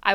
I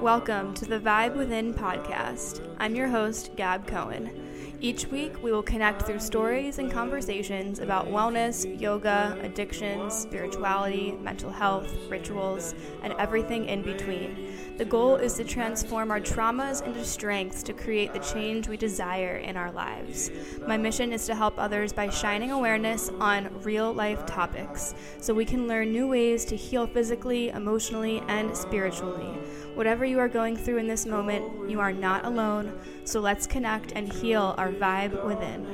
Welcome to the Vibe Within podcast. I'm your host, Gab Cohen. Each week, we will connect through stories and conversations about wellness, yoga, addictions, spirituality, mental health, rituals, and everything in between. The goal is to transform our traumas into strengths to create the change we desire in our lives. My mission is to help others by shining awareness on real-life topics so we can learn new ways to heal physically, emotionally, and spiritually. Whatever you are going through in this moment, you are not alone, so let's connect and heal our vibe within.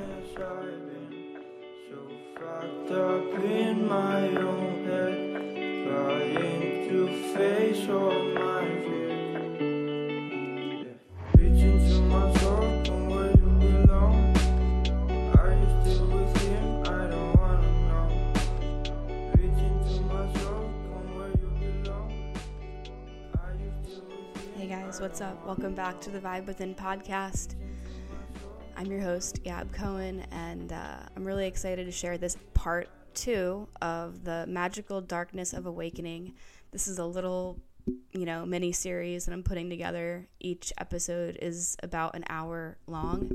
What's up? Welcome back to the Vibe Within podcast. I'm your host, Gab Cohen, and I'm really excited to share this part 2 of the magical darkness of awakening. This is a little, mini series that I'm putting together. Each episode is about an hour long,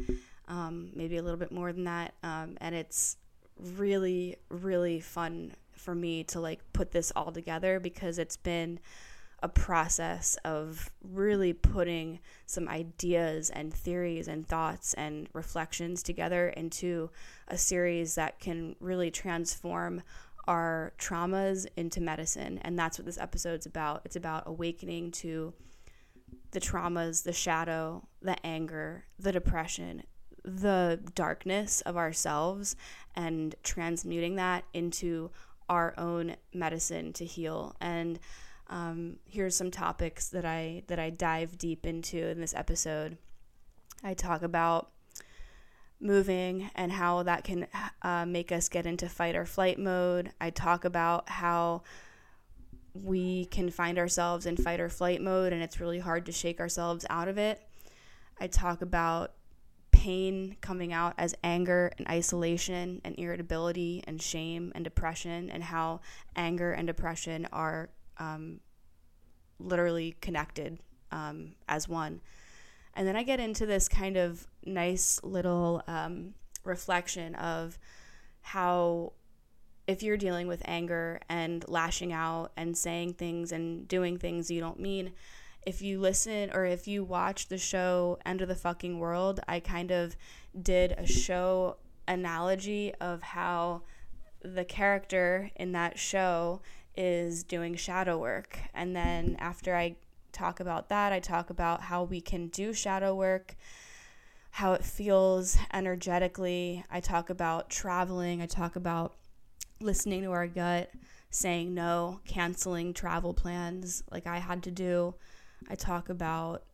maybe a little bit more than that, and it's really, really fun for me to put this all together because it's been a process of really putting some ideas and theories and thoughts and reflections together into a series that can really transform our traumas into medicine. And that's what this episode's about. It's about awakening to the traumas, the shadow, the anger, the depression, the darkness of ourselves, and transmuting that into our own medicine to heal. And here's some topics that I dive deep into in this episode. I talk about moving and how that can make us get into fight or flight mode. I talk about how we can find ourselves in fight or flight mode and it's really hard to shake ourselves out of it. I talk about pain coming out as anger and isolation and irritability and shame and depression, and how anger and depression are literally connected as one. And then I get into this kind of nice little reflection of how if you're dealing with anger and lashing out and saying things and doing things you don't mean, if you listen or if you watch the show End of the Fucking World, I kind of did a show analogy of how the character in that show is doing shadow work. And then after I talk about that, I talk about how we can do shadow work, how it feels energetically. I talk about traveling. I talk about listening to our gut, saying no, canceling travel plans like I had to do. I talk about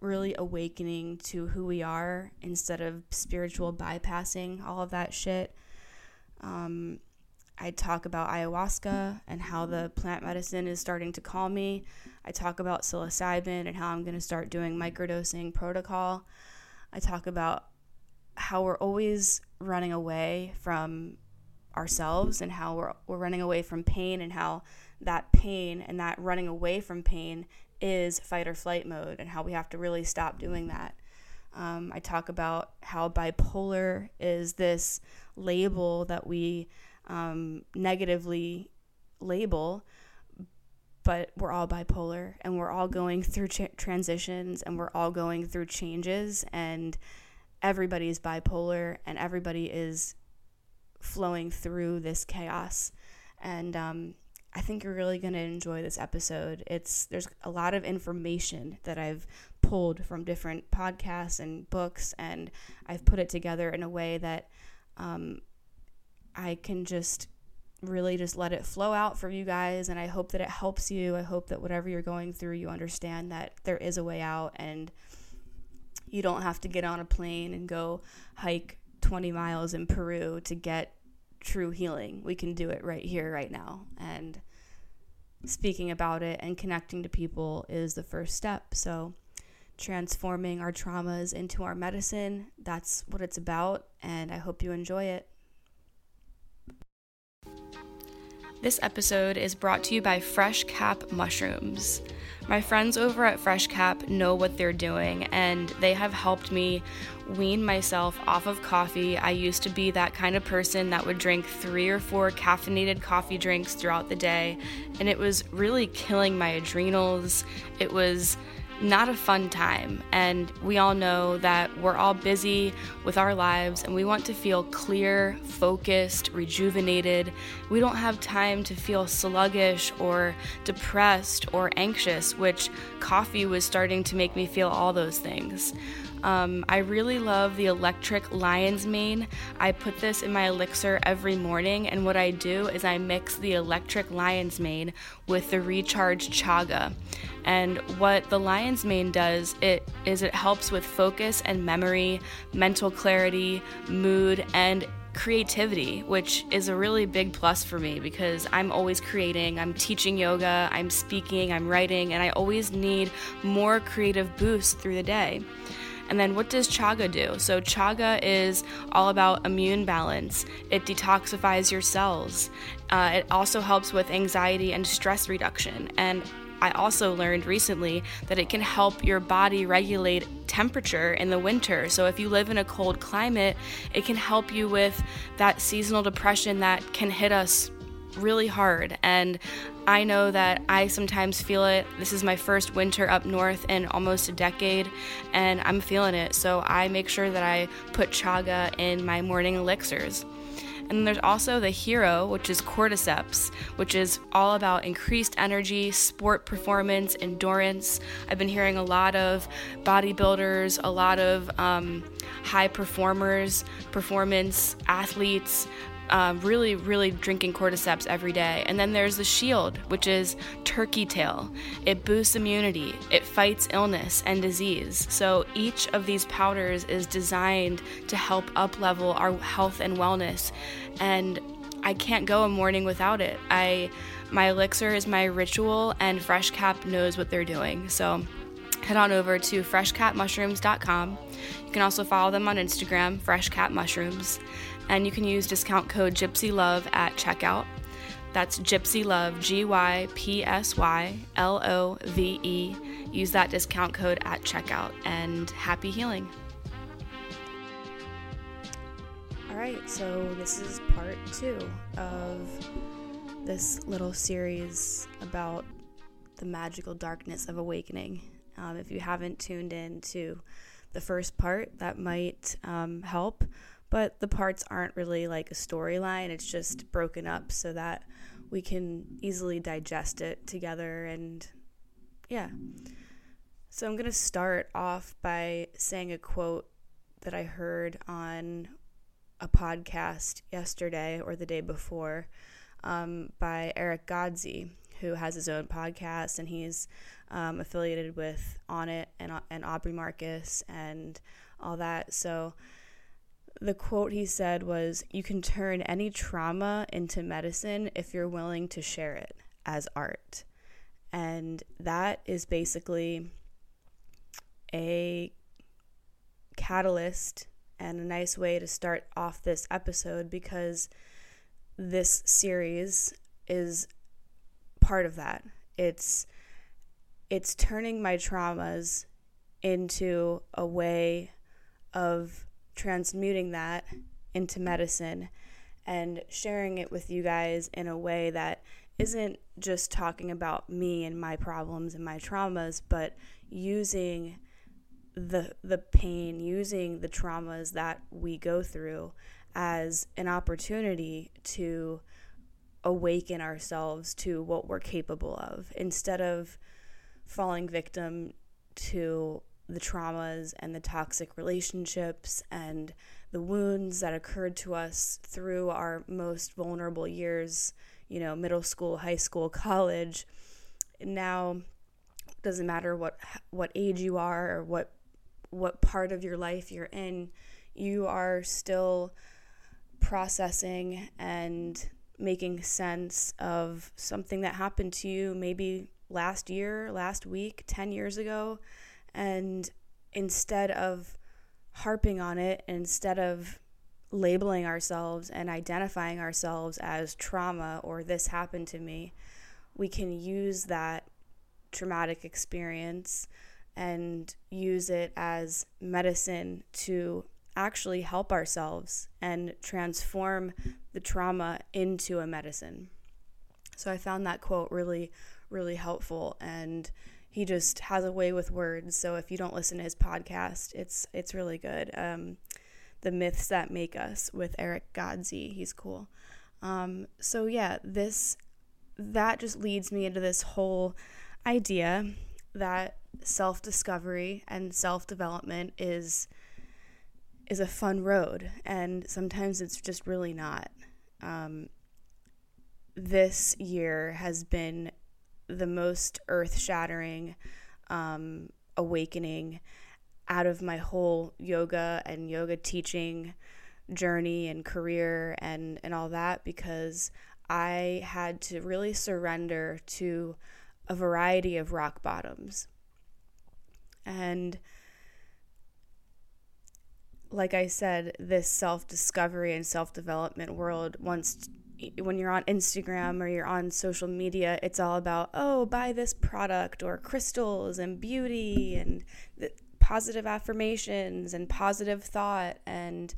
really awakening to who we are instead of spiritual bypassing all of that shit. I talk about ayahuasca and how the plant medicine is starting to call me. I talk about psilocybin and how I'm going to start doing microdosing protocol. I talk about how we're always running away from ourselves and how we're running away from pain, and how that pain and that running away from pain is fight or flight mode, and how we have to really stop doing that. I talk about how bipolar is this label that we negatively label, but we're all bipolar and we're all going through transitions and we're all going through changes, and everybody's bipolar and everybody is flowing through this chaos. And I think you're really going to enjoy this episode. There's a lot of information that I've pulled from different podcasts and books, and I've put it together in a way that I can just really just let it flow out for you guys, and I hope that it helps you. I hope that whatever you're going through, you understand that there is a way out, and you don't have to get on a plane and go hike 20 miles in Peru to get true healing. We can do it right here, right now. And speaking about it and connecting to people is the first step. So transforming our traumas into our medicine, that's what it's about, and I hope you enjoy it. This episode is brought to you by Fresh Cap Mushrooms. My friends over at Fresh Cap know what they're doing, and they have helped me wean myself off of coffee. I used to be that kind of person that would drink 3 or 4 caffeinated coffee drinks throughout the day, and it was really killing my adrenals. It was not a fun time, and we all know that we're all busy with our lives and we want to feel clear, focused, rejuvenated. We don't have time to feel sluggish or depressed or anxious, which coffee was starting to make me feel all those things. I really love the electric lion's mane. I put this in my elixir every morning, and what I do is I mix the electric lion's mane with the recharged chaga. And what the lion's mane does it helps with focus and memory, mental clarity, mood, and creativity, which is a really big plus for me because I'm always creating. I'm teaching yoga, I'm speaking, I'm writing, and I always need more creative boosts through the day. And then what does chaga do? So chaga is all about immune balance. It detoxifies your cells. It also helps with anxiety and stress reduction. And I also learned recently that it can help your body regulate temperature in the winter. So if you live in a cold climate, it can help you with that seasonal depression that can hit us really hard. And I know that I sometimes feel it. This is my first winter up north in almost a decade, and I'm feeling it. So I make sure that I put chaga in my morning elixirs. And there's also the hero, which is cordyceps, which is all about increased energy, sport performance, endurance. I've been hearing a lot of bodybuilders, a lot of high performers, performance athletes, really, really drinking cordyceps every day. And then there's the shield, which is turkey tail. It boosts immunity. It fights illness and disease. So each of these powders is designed to help up-level our health and wellness. And I can't go a morning without it. My elixir is my ritual, and Fresh Cap knows what they're doing. So head on over to freshcapmushrooms.com. You can also follow them on Instagram, Fresh Cap Mushrooms. And you can use discount code GYPSYLOVE at checkout. That's GYPSYLOVE, GYPSYLOVE. Use that discount code at checkout, and happy healing. All right, so this is part 2 of this little series about the magical darkness of awakening. If you haven't tuned in to the first part, that might help. But the parts aren't really like a storyline. It's just broken up so that we can easily digest it together. And yeah. So I'm going to start off by saying a quote that I heard on a podcast yesterday or the day before by Eric Godsey, who has his own podcast, and he's affiliated with Onnit and Aubrey Marcus and all that. So the quote he said was, "You can turn any trauma into medicine if you're willing to share it as art." And that is basically a catalyst and a nice way to start off this episode, because this series is part of that. It's turning my traumas into a way of transmuting that into medicine and sharing it with you guys in a way that isn't just talking about me and my problems and my traumas, but using the pain, using the traumas that we go through as an opportunity to awaken ourselves to what we're capable of, instead of falling victim to the traumas and the toxic relationships and the wounds that occurred to us through our most vulnerable years, middle school, high school, college. Now, it doesn't matter what age you are or what part of your life you're in, you are still processing and making sense of something that happened to you maybe last year, last week, 10 years ago. And instead of harping on it, instead of labeling ourselves and identifying ourselves as trauma or this happened to me, we can use that traumatic experience and use it as medicine to actually help ourselves and transform the trauma into a medicine. So I found that quote really, really helpful, and he just has a way with words. So if you don't listen to his podcast, it's really good. The Myths That Make Us with Eric Godsey. He's cool. So yeah, that just leads me into this whole idea that self-discovery and self-development is a fun road, and sometimes it's just really not. This year has been the most earth-shattering awakening out of my whole yoga and yoga teaching journey and career and all that, because I had to really surrender to a variety of rock bottoms. And like I said, this self-discovery and self-development world, when you're on Instagram or you're on social media, it's all about, buy this product or crystals and beauty and positive affirmations and positive thought and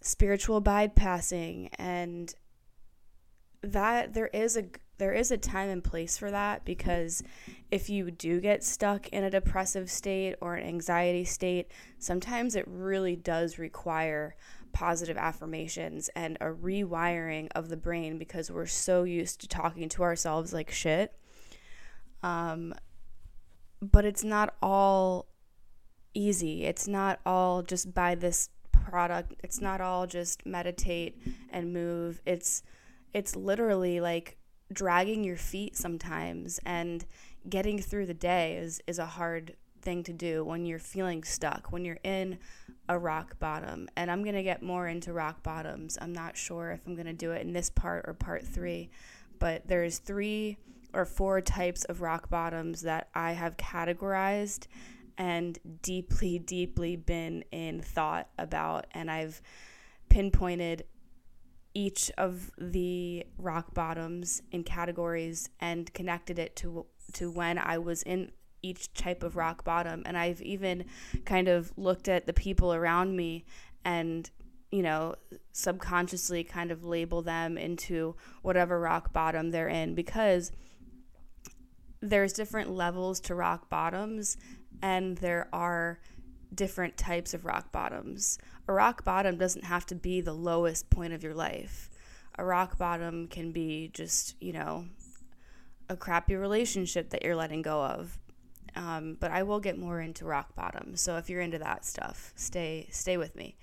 spiritual bypassing. And that there is a time and place for that, because if you do get stuck in a depressive state or an anxiety state, sometimes it really does require positive affirmations and a rewiring of the brain, because we're so used to talking to ourselves like shit. But it's not all easy. It's not all just buy this product. It's not all just meditate and move. It's literally like dragging your feet sometimes, and getting through the day is a hard thing to do when you're feeling stuck, when you're in a rock bottom. And I'm going to get more into rock bottoms. I'm not sure if I'm going to do it in this part or part 3, but there's 3 or 4 types of rock bottoms that I have categorized and deeply, deeply been in thought about, and I've pinpointed each of the rock bottoms in categories and connected it to when I was in each type of rock bottom. And I've even kind of looked at the people around me and, subconsciously kind of label them into whatever rock bottom they're in, because there's different levels to rock bottoms and there are different types of rock bottoms. A rock bottom doesn't have to be the lowest point of your life. A rock bottom can be just, a crappy relationship that you're letting go of. But I will get more into rock bottom. So if you're into that stuff, stay with me.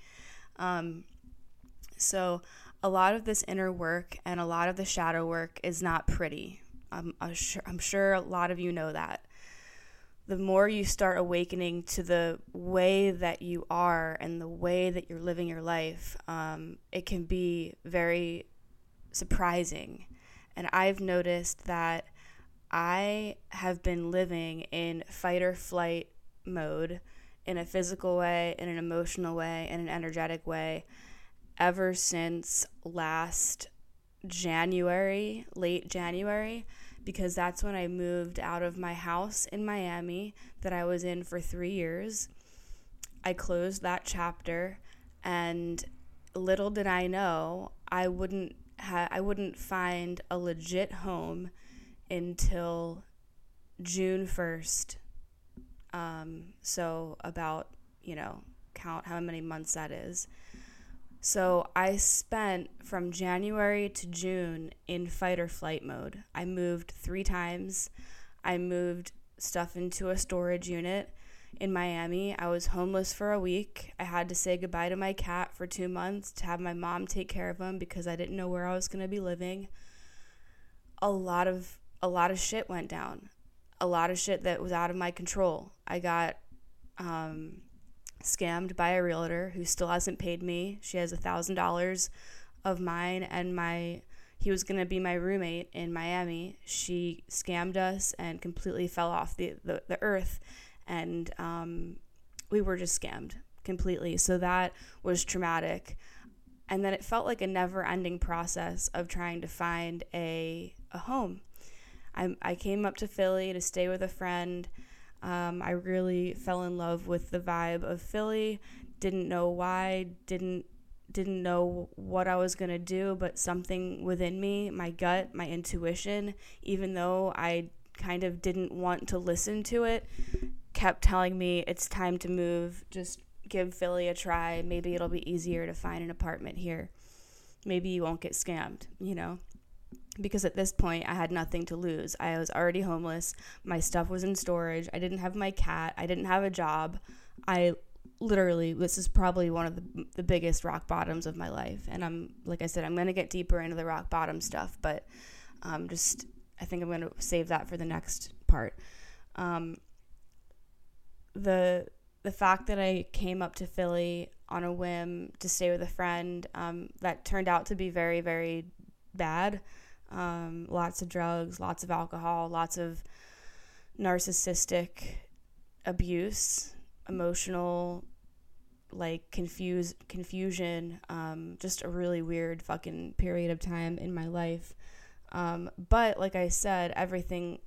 So a lot of this inner work and a lot of the shadow work is not pretty. I'm sure a lot of you know that. The more you start awakening to the way that you are and the way that you're living your life, it can be very surprising. And I've noticed that I have been living in fight or flight mode in a physical way, in an emotional way, in an energetic way ever since last January, late January, because that's when I moved out of my house in Miami that I was in for 3 years. I closed that chapter, and little did I know I wouldn't find a legit home until June 1st. So about count how many months that is. So I spent from January to June in fight or flight mode. I moved 3 times. I moved stuff into a storage unit in Miami. I was homeless for a week. I had to say goodbye to my cat for 2 months to have my mom take care of him because I didn't know where I was going to be living. A lot of shit went down. A lot of shit that was out of my control. I got scammed by a realtor who still hasn't paid me. She has $1,000 of mine, and he was going to be my roommate in Miami. She scammed us and completely fell off the earth, and we were just scammed completely. So that was traumatic. And then it felt like a never-ending process of trying to find a home. I came up to Philly to stay with a friend. I really fell in love with the vibe of Philly. Didn't know why, didn't know what I was going to do, but something within me, my gut, my intuition, even though I kind of didn't want to listen to it, kept telling me it's time to move. Just give Philly a try. Maybe it'll be easier to find an apartment here. Maybe you won't get scammed, you know? Because at this point, I had nothing to lose. I was already homeless. My stuff was in storage. I didn't have my cat. I didn't have a job. This is probably one of the biggest rock bottoms of my life. And I'm going to get deeper into the rock bottom stuff. But I think I'm going to save that for the next part. The fact that I came up to Philly on a whim to stay with a friend, that turned out to be very, very bad. Lots of drugs, lots of alcohol, lots of narcissistic abuse, emotional, confusion, just a really weird fucking period of time in my life. But like I said, everything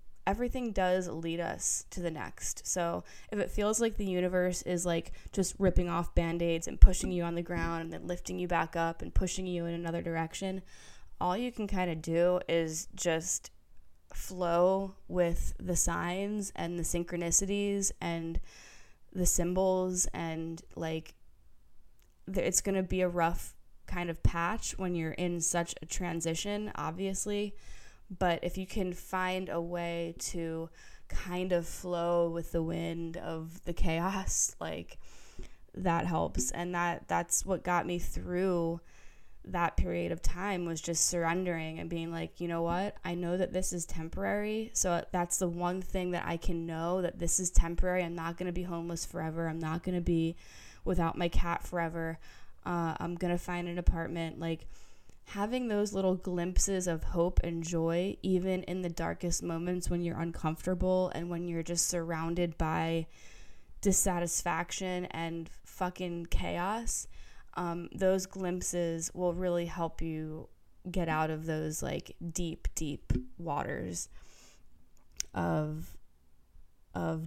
does lead us to the next. So if it feels like the universe is just ripping off Band-Aids and pushing you on the ground and then lifting you back up and pushing you in another direction, all you can kind of do is just flow with the signs and the synchronicities and the symbols, and it's going to be a rough kind of patch when you're in such a transition, obviously, but if you can find a way to kind of flow with the wind of the chaos, that helps. And that's what got me through that period of time, was just surrendering and being you know what, I know that this is temporary. So that's the one thing that I can know, that this is temporary. I'm not going to be homeless forever. I'm not going to be without my cat forever. I'm going to find an apartment. Having those little glimpses of hope and joy, even in the darkest moments when you're uncomfortable and when you're just surrounded by dissatisfaction and fucking chaos, those glimpses will really help you get out of those deep, deep waters of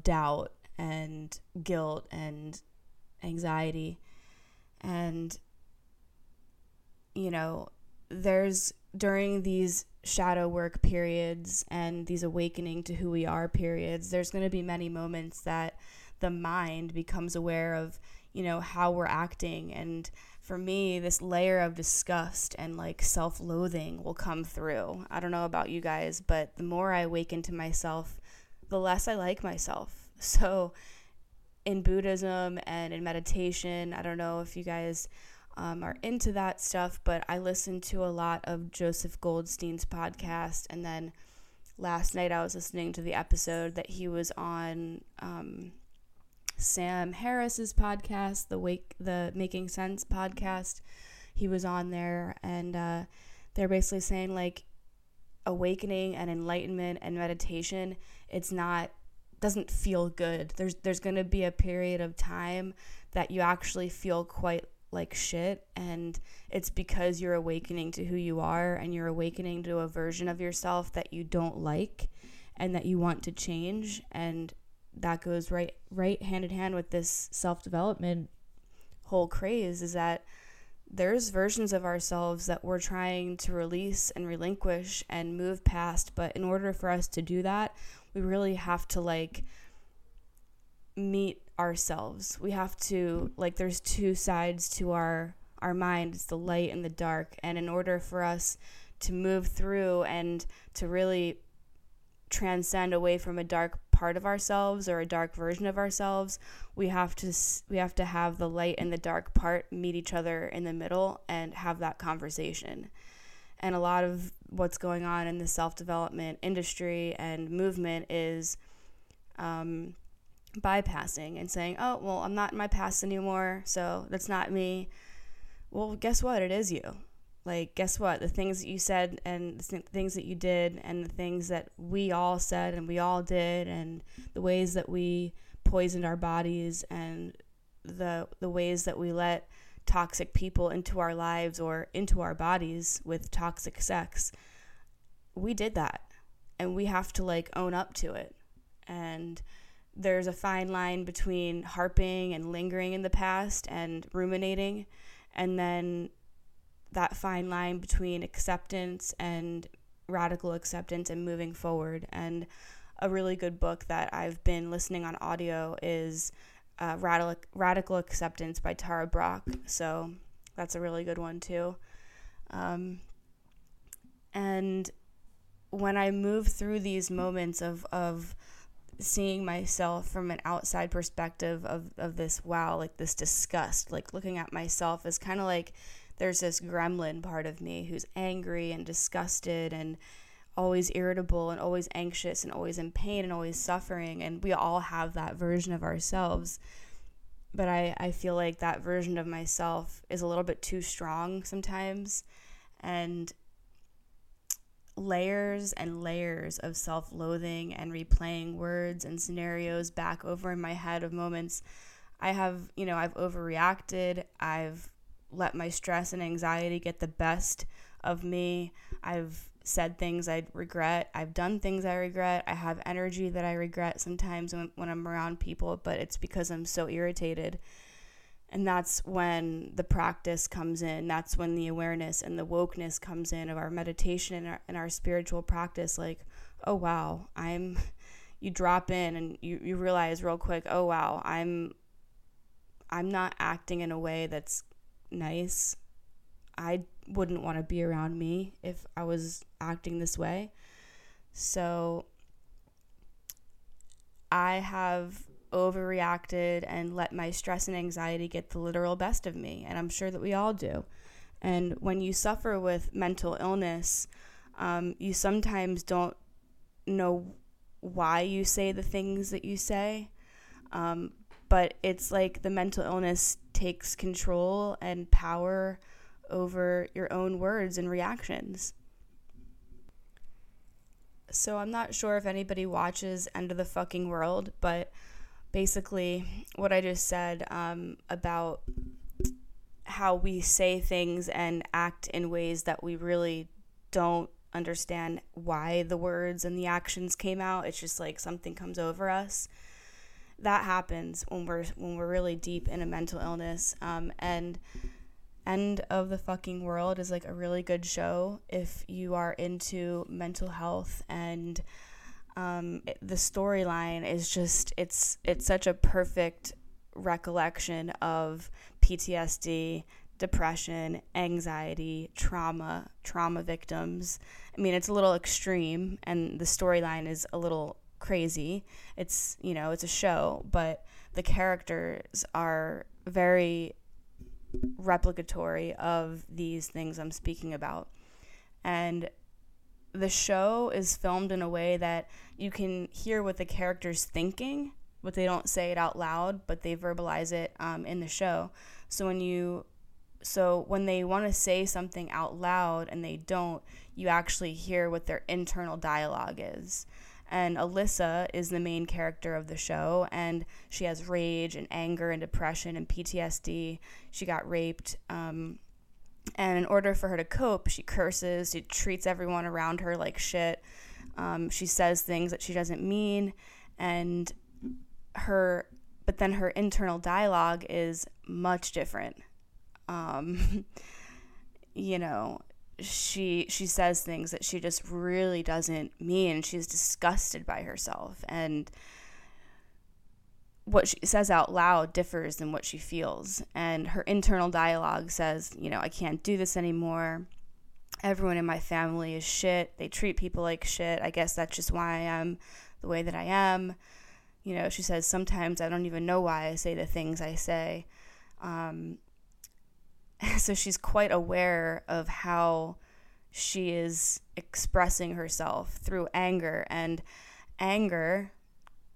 doubt and guilt and anxiety. And, during these shadow work periods and these awakening to who we are periods, there's going to be many moments that the mind becomes aware of, how we're acting. And for me, this layer of disgust and self-loathing will come through. I don't know about you guys, but the more I awaken to myself, the less I like myself. So in Buddhism and in meditation, I don't know if you guys are into that stuff, but I listen to a lot of Joseph Goldstein's podcast. And then last night I was listening to the episode that he was on, Sam Harris's podcast, the Making Sense podcast. He was on there, and they're basically saying awakening and enlightenment and meditation, doesn't feel good. There's going to be a period of time that you actually feel quite like shit, and it's because you're awakening to who you are, and you're awakening to a version of yourself that you don't like and that you want to change. And that goes right hand in hand with this self-development whole craze, is that there's versions of ourselves that we're trying to release and relinquish and move past. But in order for us to do that, we really have to meet ourselves. We have to there's 2 sides to our our mind. It's the light and the dark. And in order for us to move through and to really transcend away from a dark part of ourselves or a dark version of ourselves, we have to have the light and the dark part meet each other in the middle and have that conversation. And a lot of what's going on in the self-development industry and movement is bypassing and saying, oh, well, I'm not in my past anymore, so that's not me. Well, guess what? It is you. Like, guess what? The things that you said and the things that you did and the things that we all said and we all did and the ways that we poisoned our bodies and the ways that we let toxic people into our lives or into our bodies with toxic sex, we did that, and we have to own up to it. And there's a fine line between harping and lingering in the past and ruminating, and then that fine line between acceptance and radical acceptance and moving forward. And a really good book that I've been listening on audio is Radical Acceptance by Tara Brach. So that's a really good one too. And when I move through these moments of seeing myself from an outside perspective of this, wow, this disgust, looking at myself is kind of there's this gremlin part of me who's angry and disgusted and always irritable and always anxious and always in pain and always suffering, and we all have that version of ourselves. But I feel like that version of myself is a little bit too strong sometimes, and layers and layers of self-loathing and replaying words and scenarios back over in my head of moments I have, I've overreacted, I've let my stress and anxiety get the best of me, I've said things I regret, I've done things I regret, I have energy that I regret sometimes when I'm around people, but it's because I'm so irritated. And that's when the practice comes in, that's when the awareness and the wokeness comes in of our meditation and our spiritual practice. Oh wow, you drop in and you realize real quick, oh wow, I'm not acting in a way that's nice. I wouldn't want to be around me if I was acting this way. So I have overreacted and let my stress and anxiety get the literal best of me, and I'm sure that we all do. And when you suffer with mental illness, you sometimes don't know why you say the things that you say, but it's the mental illness takes control and power over your own words and reactions. So I'm not sure if anybody watches End of the Fucking World, but basically what I just said about how we say things and act in ways that we really don't understand why the words and the actions came out. It's just something comes over us. That happens when we're really deep in a mental illness, and End of the Fucking World is a really good show if you are into mental health. And the storyline is just, it's such a perfect recollection of PTSD, depression, anxiety, trauma victims. I mean, it's a little extreme and the storyline is a little crazy. It's, it's a show, but the characters are very replicatory of these things I'm speaking about. And the show is filmed in a way that you can hear what the character's thinking, but they don't say it out loud, but they verbalize it in the show. So when they want to say something out loud and they don't, you actually hear what their internal dialogue is. And Alyssa is the main character of the show, and she has rage and anger and depression and PTSD. She got raped, and in order for her to cope, she curses, she treats everyone around her like shit, she says things that she doesn't mean, and but then her internal dialogue is much different. She says things that she just really doesn't mean. She's disgusted by herself. And what she says out loud differs than what she feels. And her internal dialogue says, you know, I can't do this anymore. Everyone in my family is shit. They treat people like shit. I guess that's just why I am the way that I am. You know, she says, sometimes I don't even know why I say the things I say. So she's quite aware of how she is expressing herself through anger. And anger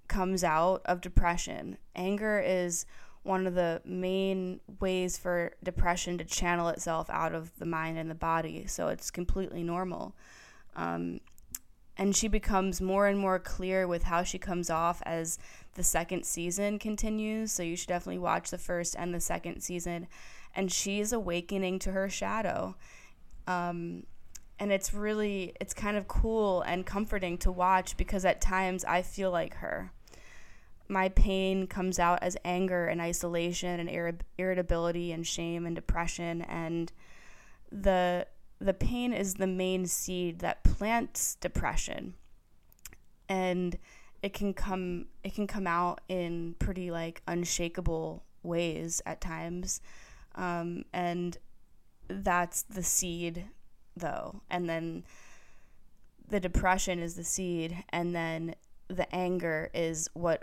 comes out of depression. Anger is one of the main ways for depression to channel itself out of the mind and the body. So it's completely normal. And she becomes more and more clear with how she comes off as the second season continues. So you should definitely watch the first and the second season. And she's awakening to her shadow. And it's kind of cool and comforting to watch, because at times I feel like her. My pain comes out as anger and isolation and irritability and shame and depression. And the pain is the main seed that plants depression. And it can come out in pretty unshakable ways at times. And that's the seed though. And then the depression is the seed, and then the anger is what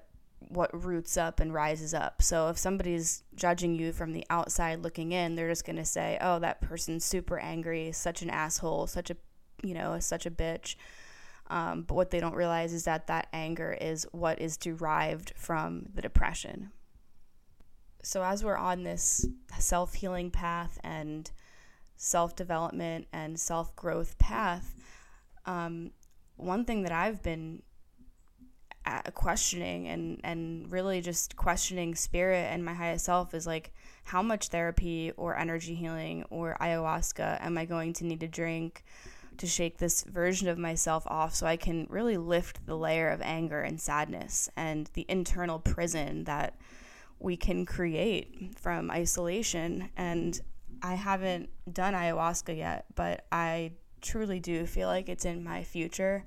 roots up and rises up. So if somebody's judging you from the outside looking in, they're just going to say, oh, that person's super angry, such an asshole, such a bitch. But what they don't realize is that anger is what is derived from the depression. So as we're on this self-healing path and self-development and self-growth path, one thing that I've been questioning and really just questioning spirit and my highest self is how much therapy or energy healing or ayahuasca am I going to need to drink to shake this version of myself off so I can really lift the layer of anger and sadness and the internal prison that we can create from isolation. And I haven't done ayahuasca yet, but I truly do feel like it's in my future.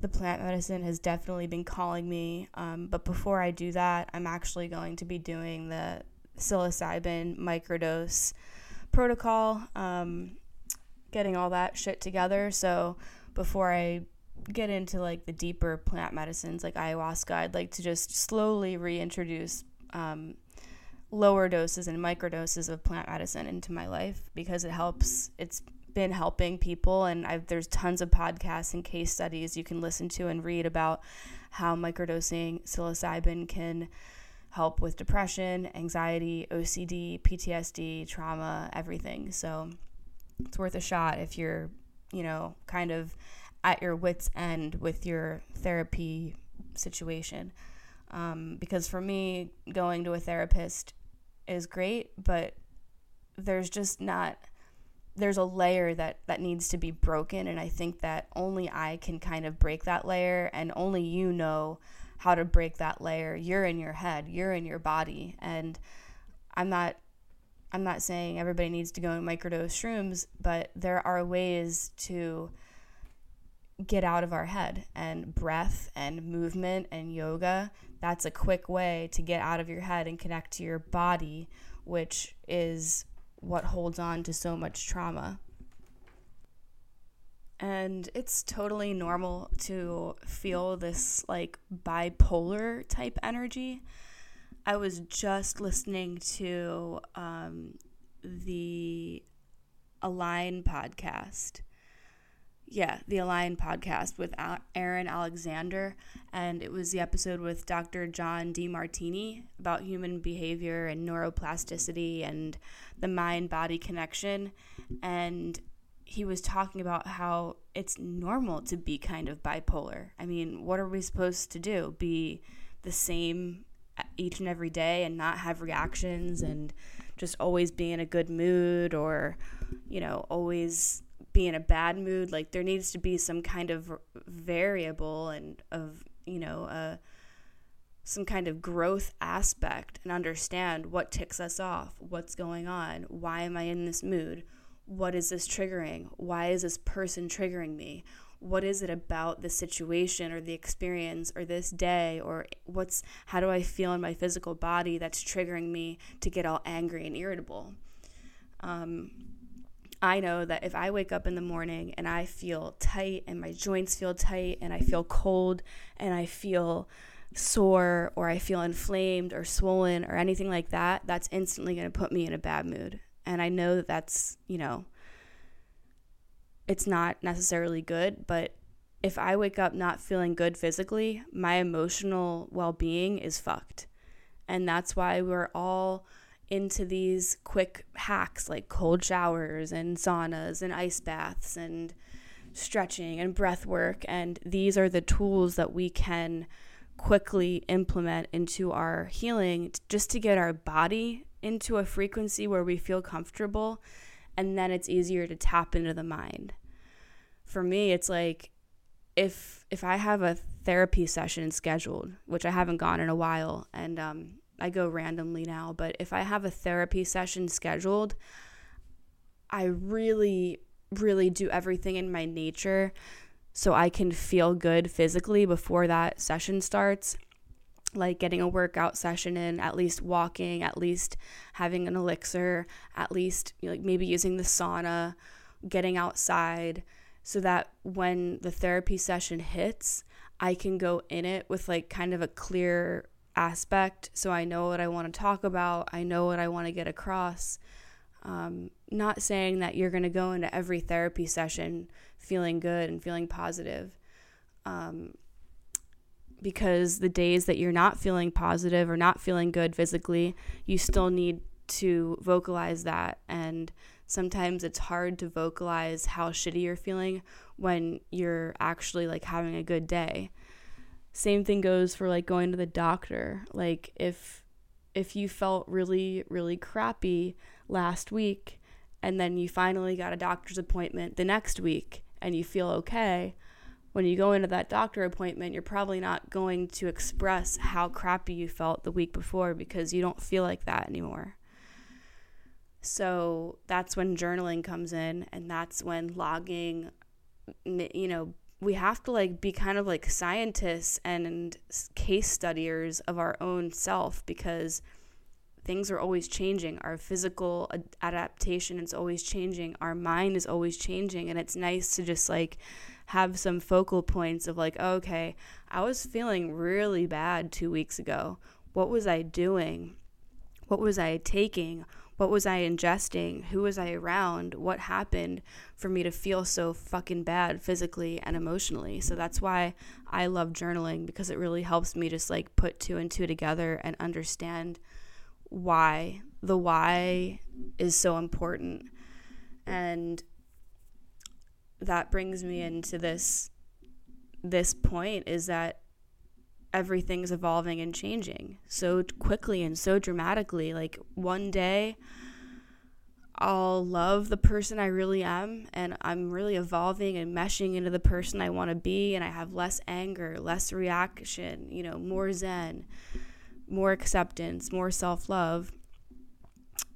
The plant medicine has definitely been calling me, but before I do that, I'm actually going to be doing the psilocybin microdose protocol, getting all that shit together. So before I get into the deeper plant medicines like ayahuasca, I'd like to just slowly reintroduce lower doses and microdoses of plant medicine into my life, because it helps. It's been helping people, and there's tons of podcasts and case studies you can listen to and read about how microdosing psilocybin can help with depression, anxiety, OCD, PTSD, trauma, everything. So it's worth a shot if you're, kind of at your wit's end with your therapy situation. Because for me, going to a therapist is great, but there's a layer that needs to be broken, and I think that only I can kind of break that layer, and only you know how to break that layer. You're in your head, you're in your body, and I'm not saying everybody needs to go and microdose shrooms, but there are ways to get out of our head, and breath and movement and yoga. That's a quick way to get out of your head and connect to your body, which is what holds on to so much trauma. And it's totally normal to feel this bipolar type energy. I was just listening to the Align podcast. Yeah, the Align podcast with Aaron Alexander, and it was the episode with Dr. John Demartini about human behavior and neuroplasticity and the mind-body connection, and he was talking about how it's normal to be kind of bipolar. I mean, what are we supposed to do? Be the same each and every day and not have reactions and just always be in a good mood or, always be in a bad mood? There needs to be some kind of variable and of some kind of growth aspect, and understand what ticks us off, what's going on, why am I in this mood, what is this triggering, why is this person triggering me, what is it about the situation or the experience or this day, or how do I feel in my physical body that's triggering me to get all angry and irritable? I know that if I wake up in the morning and I feel tight and my joints feel tight and I feel cold and I feel sore or I feel inflamed or swollen or anything like that, that's instantly going to put me in a bad mood. And I know that that's, it's not necessarily good, but if I wake up not feeling good physically, my emotional well-being is fucked. And that's why we're all into these quick hacks like cold showers and saunas and ice baths and stretching and breath work. And these are the tools that we can quickly implement into our healing just to get our body into a frequency where we feel comfortable, and then it's easier to tap into the mind. For me, it's like if I have a therapy session scheduled, which I haven't gone in a while, and I go randomly now, but if I have a therapy session scheduled, I really, really do everything in my nature so I can feel good physically before that session starts, like getting a workout session in, at least walking, at least having an elixir, at least maybe using the sauna, getting outside, so that when the therapy session hits, I can go in it with kind of a clear aspect, so I know what I want to talk about, I know what I want to get across. Not saying that you're going to go into every therapy session feeling good and feeling positive, because the days that you're not feeling positive or not feeling good physically, you still need to vocalize that. And sometimes it's hard to vocalize how shitty you're feeling when you're actually having a good day. Same thing goes for going to the doctor. If you felt really, really crappy last week and then you finally got a doctor's appointment the next week and you feel okay, when you go into that doctor appointment, you're probably not going to express how crappy you felt the week before because you don't feel like that anymore. So that's when journaling comes in, and that's when logging, we have to be kind of scientists and case studiers of our own self, because things are always changing. Our physical adaptation is always changing. Our mind is always changing. And it's nice to just have some focal points of okay, I was feeling really bad 2 weeks ago. What was I doing? What was I taking? What was I ingesting? Who was I around? What happened for me to feel so fucking bad physically and emotionally? So that's why I love journaling, because it really helps me just put two and two together and understand why. The why is so important. And that brings me into this point, is that everything's evolving and changing so quickly and so dramatically. One day I'll love the person I really am, and I'm really evolving and meshing into the person I want to be, and I have less anger, less reaction, more zen, more acceptance, more self-love,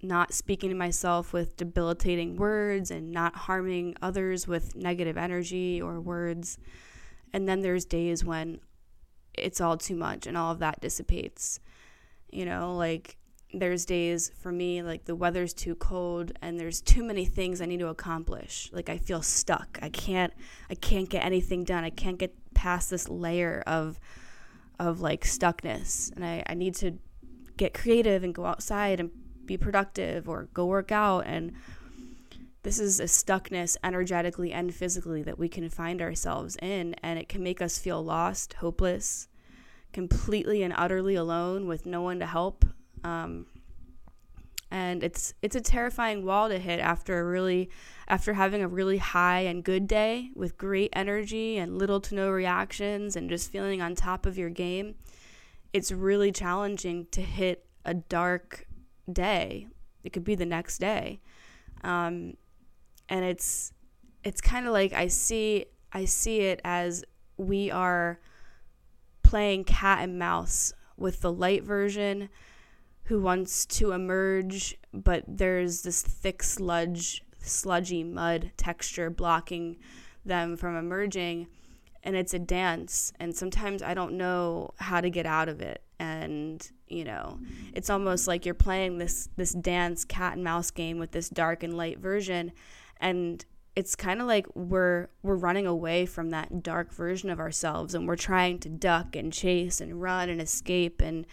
not speaking to myself with debilitating words and not harming others with negative energy or words. And then there's days when it's all too much and all of that dissipates. There's days for me, the weather's too cold and there's too many things I need to accomplish. I feel stuck. I can't get anything done. I can't get past this layer of stuckness. And I need to get creative and go outside and be productive or go work out. And this is a stuckness energetically and physically that we can find ourselves in, and it can make us feel lost, hopeless, completely and utterly alone with no one to help. And it's a terrifying wall to hit after having a really high and good day with great energy and little to no reactions and just feeling on top of your game. It's really challenging to hit a dark day. It could be the next day. And it's kind of I see it as we are playing cat and mouse with the light version who wants to emerge, but there's this thick sludgy mud texture blocking them from emerging. And it's a dance, and sometimes I don't know how to get out of it. And, you know, it's almost like you're playing this dance cat and mouse game with this dark and light version, and it's kind of like we're running away from that dark version of ourselves, and we're trying to duck and chase and run and escape and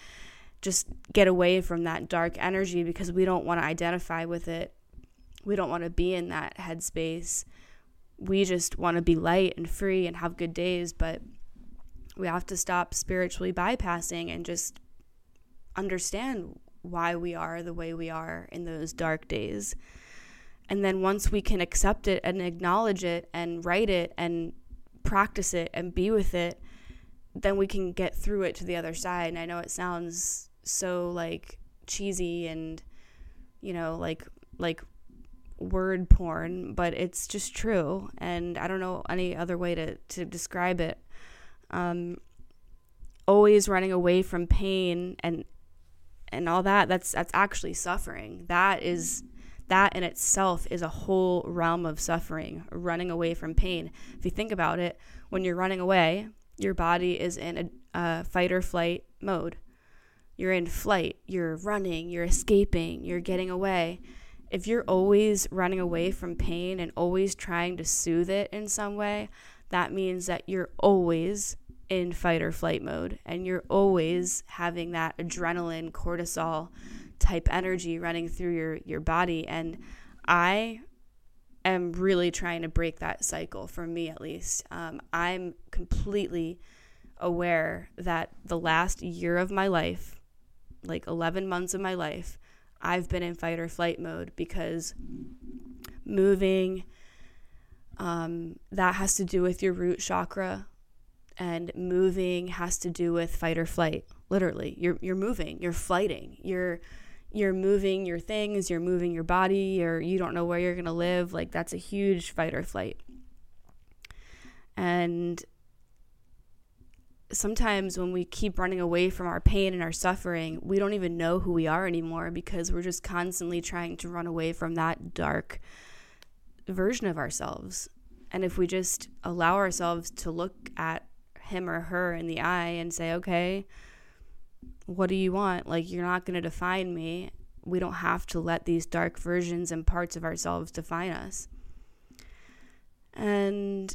just get away from that dark energy because we don't want to identify with it. We don't want to be in that headspace. We just want to be light and free and have good days, but we have to stop spiritually bypassing and just understand why we are the way we are in those dark days. And then once we can accept it and acknowledge it and write it and practice it and be with it, then we can get through it to the other side. And I know it sounds so like cheesy and, you know, like word porn, but it's just true. And I don't know any other way to describe it. Always running away from pain and all that, that's actually suffering. That in itself is a whole realm of suffering, running away from pain. If you think about it, when you're running away, your body is in a fight or flight mode. You're in flight, you're running, you're escaping, you're getting away. If you're always running away from pain and always trying to soothe it in some way, that means that you're always in fight or flight mode, and you're always having that adrenaline, cortisol type energy running through your body. And I am really trying to break that cycle, for me at least. I'm completely aware that the last year of my life, like 11 months of my life, I've been in fight or flight mode because moving, that has to do with your root chakra, and moving has to do with fight or flight. Literally, you're moving, you're flighting, you're moving your things, you're moving your body, or you don't know where you're gonna live. Like, that's a huge fight or flight. And sometimes when we keep running away from our pain and our suffering, we don't even know who we are anymore because we're just constantly trying to run away from that dark version of ourselves. And if we just allow ourselves to look at him or her in the eye and say, okay, what do you want? Like, you're not going to define me. We don't have to let these dark versions and parts of ourselves define us. And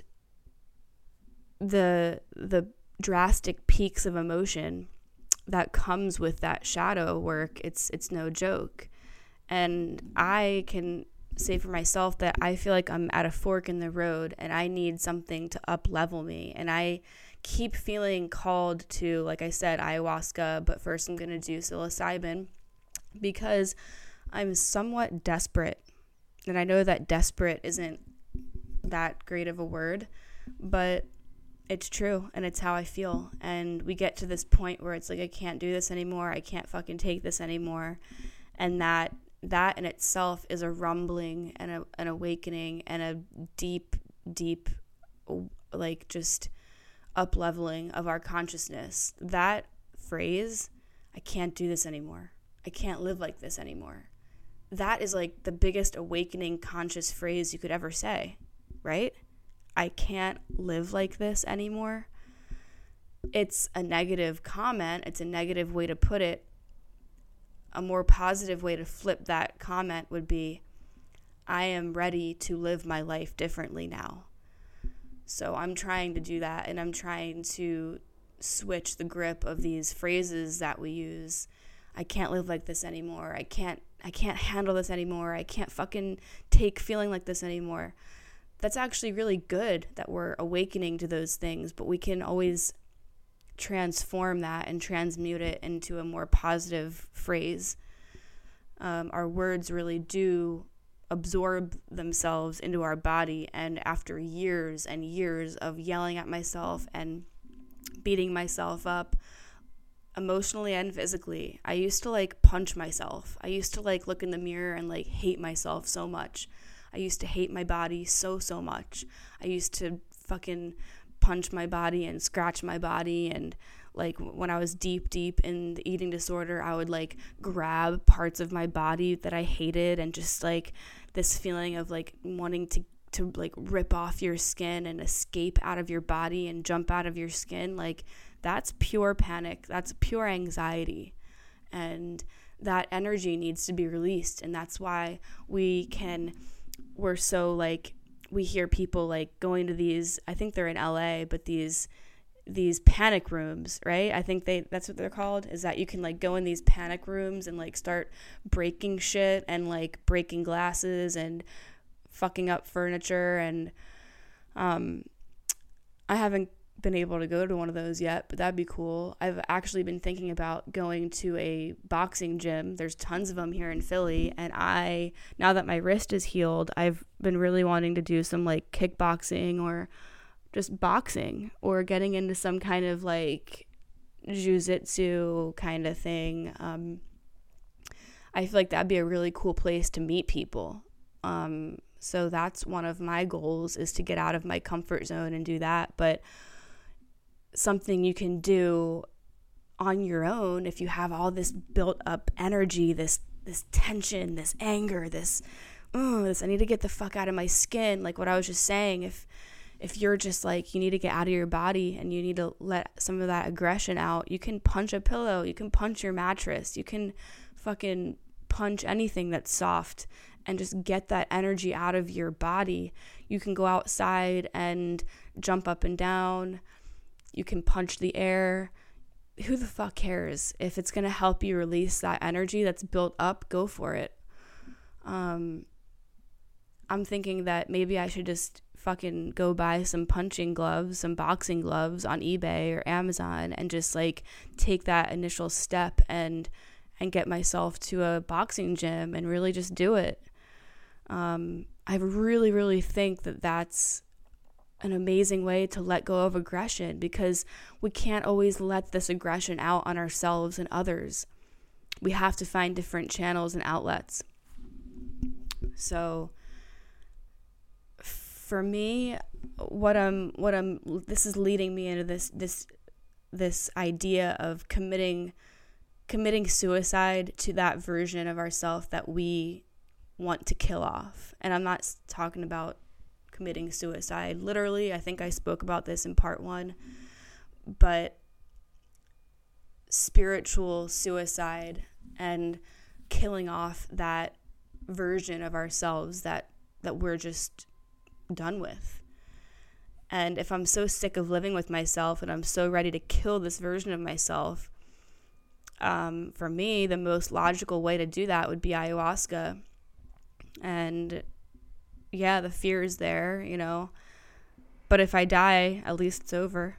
the drastic peaks of emotion that comes with that shadow work, it's no joke. And I can say for myself that I feel like I'm at a fork in the road, and I need something to up level me. And I keep feeling called to, like I said, ayahuasca, but first I'm going to do psilocybin because I'm somewhat desperate. And I know that desperate isn't that great of a word, but it's true, and it's how I feel. And we get to this point where it's like, I can't do this anymore. I can't fucking take this anymore. And that in itself is a rumbling and an awakening and a deep, deep, like, just up-leveling of our consciousness. That phrase, I can't do this anymore. I can't live like this anymore. That is like the biggest awakening conscious phrase you could ever say, right? I can't live like this anymore. It's a negative comment. It's a negative way to put it. A more positive way to flip that comment would be, I am ready to live my life differently now. So I'm trying to do that, and I'm trying to switch the grip of these phrases that we use. I can't live like this anymore. I can't handle this anymore. I can't fucking take feeling like this anymore. That's actually really good that we're awakening to those things, but we can always transform that and transmute it into a more positive phrase. Our words really do absorb themselves into our body, and after years and years of yelling at myself and beating myself up emotionally and physically, I used to like punch myself. I used to like look in the mirror and like hate myself so much. I used to hate my body so much. I used to fucking punch my body and scratch my body, and like when I was deep in the eating disorder, I would like grab parts of my body that I hated, and just like this feeling of like wanting to to like rip off your skin and escape out of your body and jump out of your skin, like that's pure panic, that's pure anxiety, and that energy needs to be released. And that's why we're so like, we hear people like going to these, I think they're in LA, but these panic rooms, right? I think that's what they're called, is that you can like go in these panic rooms and like start breaking shit and like breaking glasses and fucking up furniture. And I haven't been able to go to one of those yet, but that'd be cool. I've actually been thinking about going to a boxing gym. There's tons of them here in Philly, and now that my wrist is healed, I've been really wanting to do some like kickboxing or just boxing or getting into some kind of like jiu-jitsu kind of thing. I feel like that'd be a really cool place to meet people. So that's one of my goals, is to get out of my comfort zone and do that. But something you can do on your own if you have all this built up energy, this tension, this anger, this I need to get the fuck out of my skin, like what I was just saying. If you're just like, you need to get out of your body and you need to let some of that aggression out, you can punch a pillow, you can punch your mattress, you can fucking punch anything that's soft and just get that energy out of your body. You can go outside and jump up and down. You can punch the air. Who the fuck cares? If it's going to help you release that energy that's built up, go for it. I'm thinking that maybe I should just fucking go buy some punching gloves, some boxing gloves on eBay or Amazon, and just like take that initial step and get myself to a boxing gym and really just do it. I really, really think that that's an amazing way to let go of aggression, because we can't always let this aggression out on ourselves and others. We have to find different channels and outlets. So for me, this is leading me into this idea of committing suicide to that version of ourselves that we want to kill off. And I'm not talking about committing suicide literally. I think I spoke about this in part 1, but spiritual suicide and killing off that version of ourselves that we're just done with. And if I'm so sick of living with myself and I'm so ready to kill this version of myself, for me, the most logical way to do that would be ayahuasca. And yeah, the fear is there, you know, but if I die, at least it's over.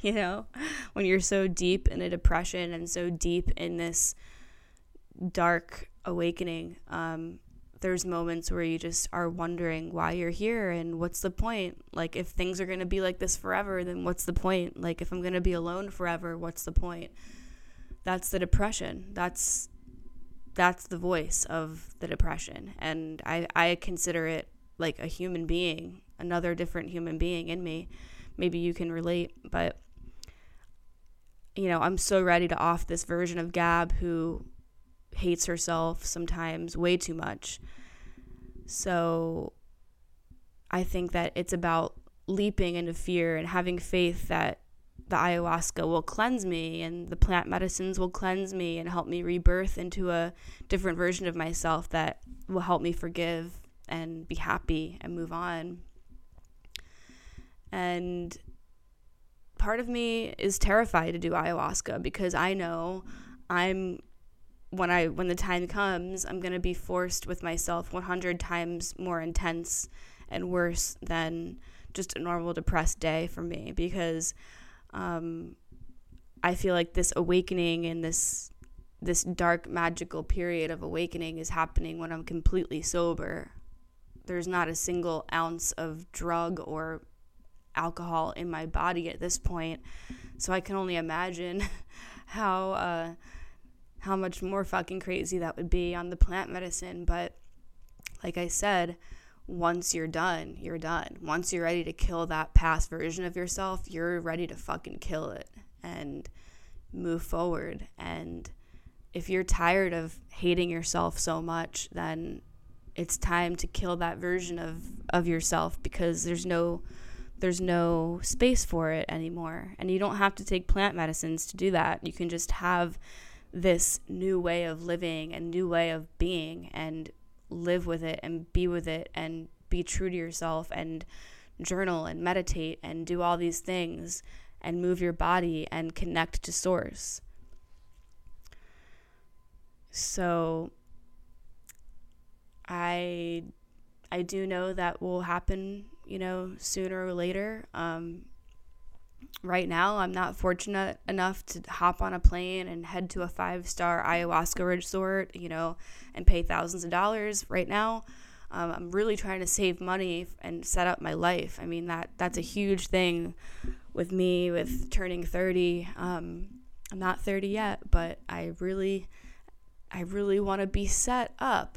You know, when you're so deep in a depression and so deep in this dark awakening, there's moments where you just are wondering why you're here and what's the point. Like, if things are going to be like this forever, then what's the point? Like, if I'm going to be alone forever, what's the point? That's the depression. That's the voice of the depression. And I consider it like a human being, another different human being in me. Maybe you can relate, but, you know, I'm so ready to off this version of Gab who hates herself sometimes way too much. So I think that it's about leaping into fear and having faith that the ayahuasca will cleanse me and the plant medicines will cleanse me and help me rebirth into a different version of myself that will help me forgive and be happy and move on. And part of me is terrified to do ayahuasca because I know when the time comes, I'm going to be forced with myself 100 times more intense and worse than just a normal depressed day for me, because I feel like this awakening and this dark magical period of awakening is happening when I'm completely sober. There's not a single ounce of drug or alcohol in my body at this point, so I can only imagine how much more fucking crazy that would be on the plant medicine. But like I said, once you're done, you're done. Once you're ready to kill that past version of yourself, you're ready to fucking kill it and move forward. And if you're tired of hating yourself so much, then it's time to kill that version of yourself, because there's no space for it anymore. And you don't have to take plant medicines to do that. You can just have this new way of living and new way of being, and live with it and be with it and be true to yourself and journal and meditate and do all these things and move your body and connect to source. So I do know that will happen, you know, sooner or later. Right now, I'm not fortunate enough to hop on a plane and head to a 5-star ayahuasca resort, you know, and pay thousands of dollars right now. I'm really trying to save money and set up my life. I mean, that's a huge thing with me, with turning 30. I'm not 30 yet, but I really want to be set up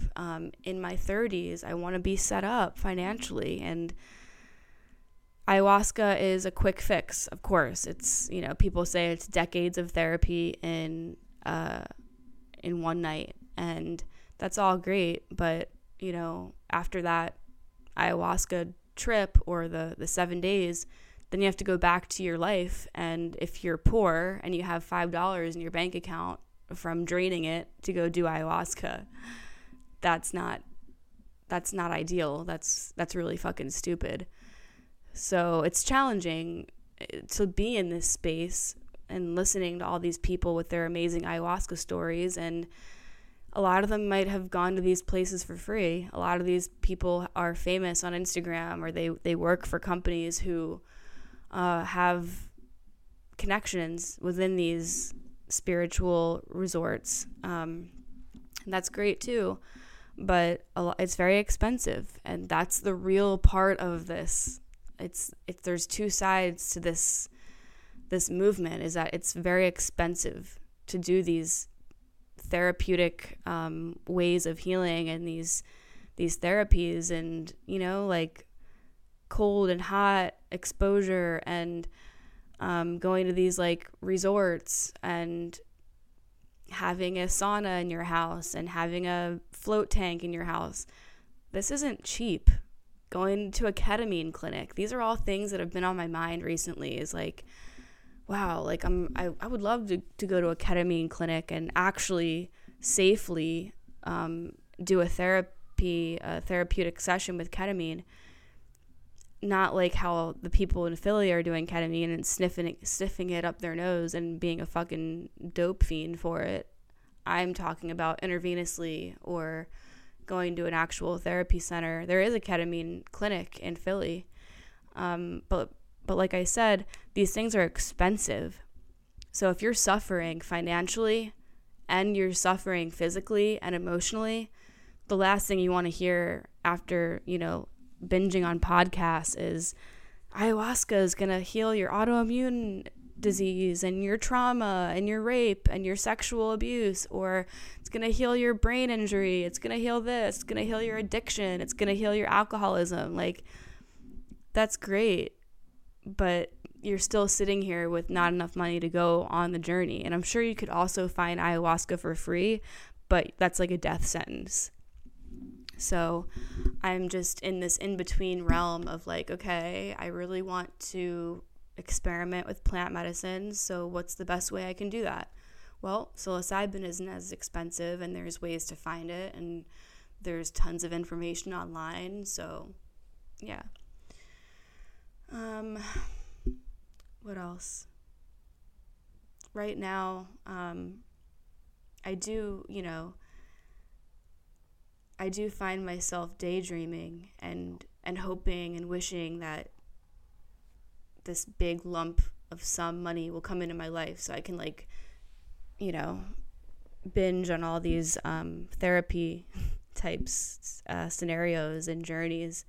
in my 30s. I want to be set up financially, and ayahuasca is a quick fix, of course. It's, you know, people say it's decades of therapy in one night, and that's all great, but, you know, after that ayahuasca trip or the 7 days, then you have to go back to your life, and if you're poor and you have $5 in your bank account from draining it to go do ayahuasca, that's not ideal. That's really fucking stupid. So it's challenging to be in this space and listening to all these people with their amazing ayahuasca stories, and a lot of them might have gone to these places for free. A lot of these people are famous on Instagram, or they work for companies who have connections within these spiritual resorts, and that's great too, but it's very expensive, and that's the real part of this. It's there's two sides to this movement, is that it's very expensive to do these therapeutic ways of healing and these therapies, and, you know, like cold and hot exposure and going to these like resorts and having a sauna in your house and having a float tank in your house. This isn't cheap. Going to a ketamine clinic. These are all things that have been on my mind recently, is like, wow, like I would love to go to a ketamine clinic and actually safely do a therapeutic session with ketamine. Not like how the people in Philly are doing ketamine and sniffing it up their nose and being a fucking dope fiend for it. I'm talking about intravenously or going to an actual therapy center. There is a ketamine clinic in Philly. But like I said, these things are expensive. So if you're suffering financially and you're suffering physically and emotionally, the last thing you want to hear after, you know, binging on podcasts is ayahuasca is gonna heal your autoimmune disease and your trauma and your rape and your sexual abuse, or it's gonna heal your brain injury, it's gonna heal this, it's gonna heal your addiction, it's gonna heal your alcoholism. Like, that's great, but you're still sitting here with not enough money to go on the journey. And I'm sure you could also find ayahuasca for free, but that's like a death sentence. So I'm just in this in-between realm of like, okay, I really want to experiment with plant medicine, so what's the best way I can do that? Well, psilocybin isn't as expensive, and there's ways to find it, and there's tons of information online, so yeah. What else? Right now, I do find myself daydreaming and hoping and wishing that this big lump of some money will come into my life so I can, like, you know, binge on all these therapy types scenarios and journeys.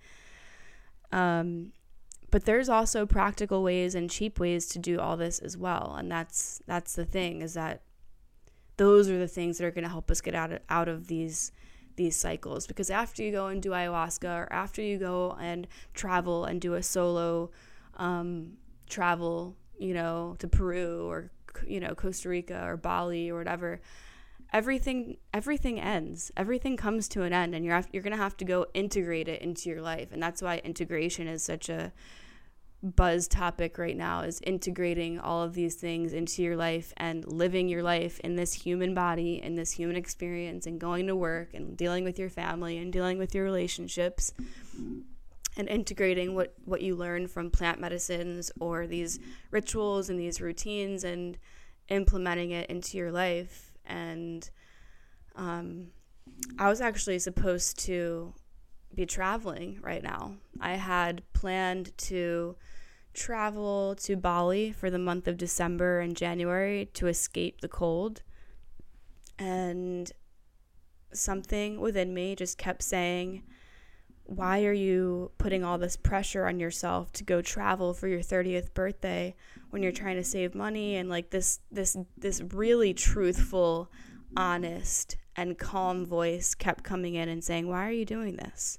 But there's also practical ways and cheap ways to do all this as well, and that's the thing, is that those are the things that are going to help us get out of these cycles. Because after you go and do ayahuasca, or after you go and travel and do a solo travel, you know, to Peru or, you know, Costa Rica or Bali or whatever, everything ends. Everything comes to an end, and you're going to have to go integrate it into your life. And that's why integration is such a buzz topic right now, is integrating all of these things into your life and living your life in this human body, in this human experience, and going to work and dealing with your family and dealing with your relationships, and integrating what you learn from plant medicines or these rituals and these routines and implementing it into your life. And I was actually supposed to be traveling right now. I had planned to travel to Bali for the month of December and January to escape the cold, and something within me just kept saying, why are you putting all this pressure on yourself to go travel for your 30th birthday when you're trying to save money? And like this really truthful, honest, and calm voice kept coming in and saying, why are you doing this?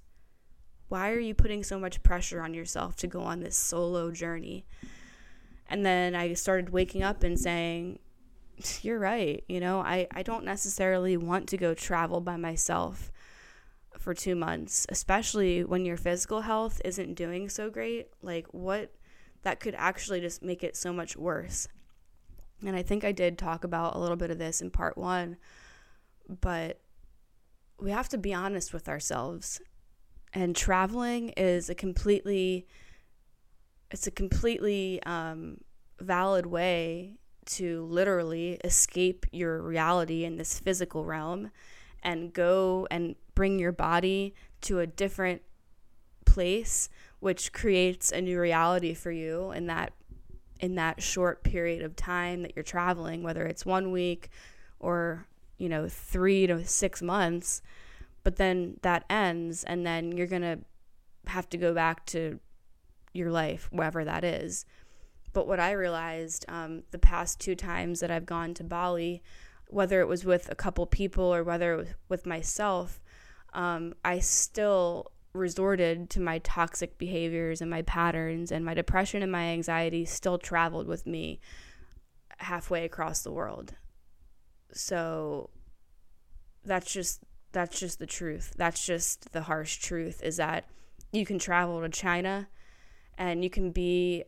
Why are you putting so much pressure on yourself to go on this solo journey? And then I started waking up and saying, you're right. You know, I don't necessarily want to go travel by myself for 2 months, especially when your physical health isn't doing so great. Like, what, that could actually just make it so much worse. And I think I did talk about a little bit of this in part one, but we have to be honest with ourselves. And traveling is a completely valid way to literally escape your reality in this physical realm and go and bring your body to a different place, which creates a new reality for you in that short period of time that you're traveling, whether it's 1 week or, 3 to 6 months. But then that ends, and then you're gonna have to go back to your life, wherever that is. But what I realized the past 2 times that I've gone to Bali, whether it was with a couple people or whether it was with myself, I still resorted to my toxic behaviors and my patterns, and my depression and my anxiety still traveled with me halfway across the world. So that's just the truth. That's just the harsh truth, is that you can travel to China and you can be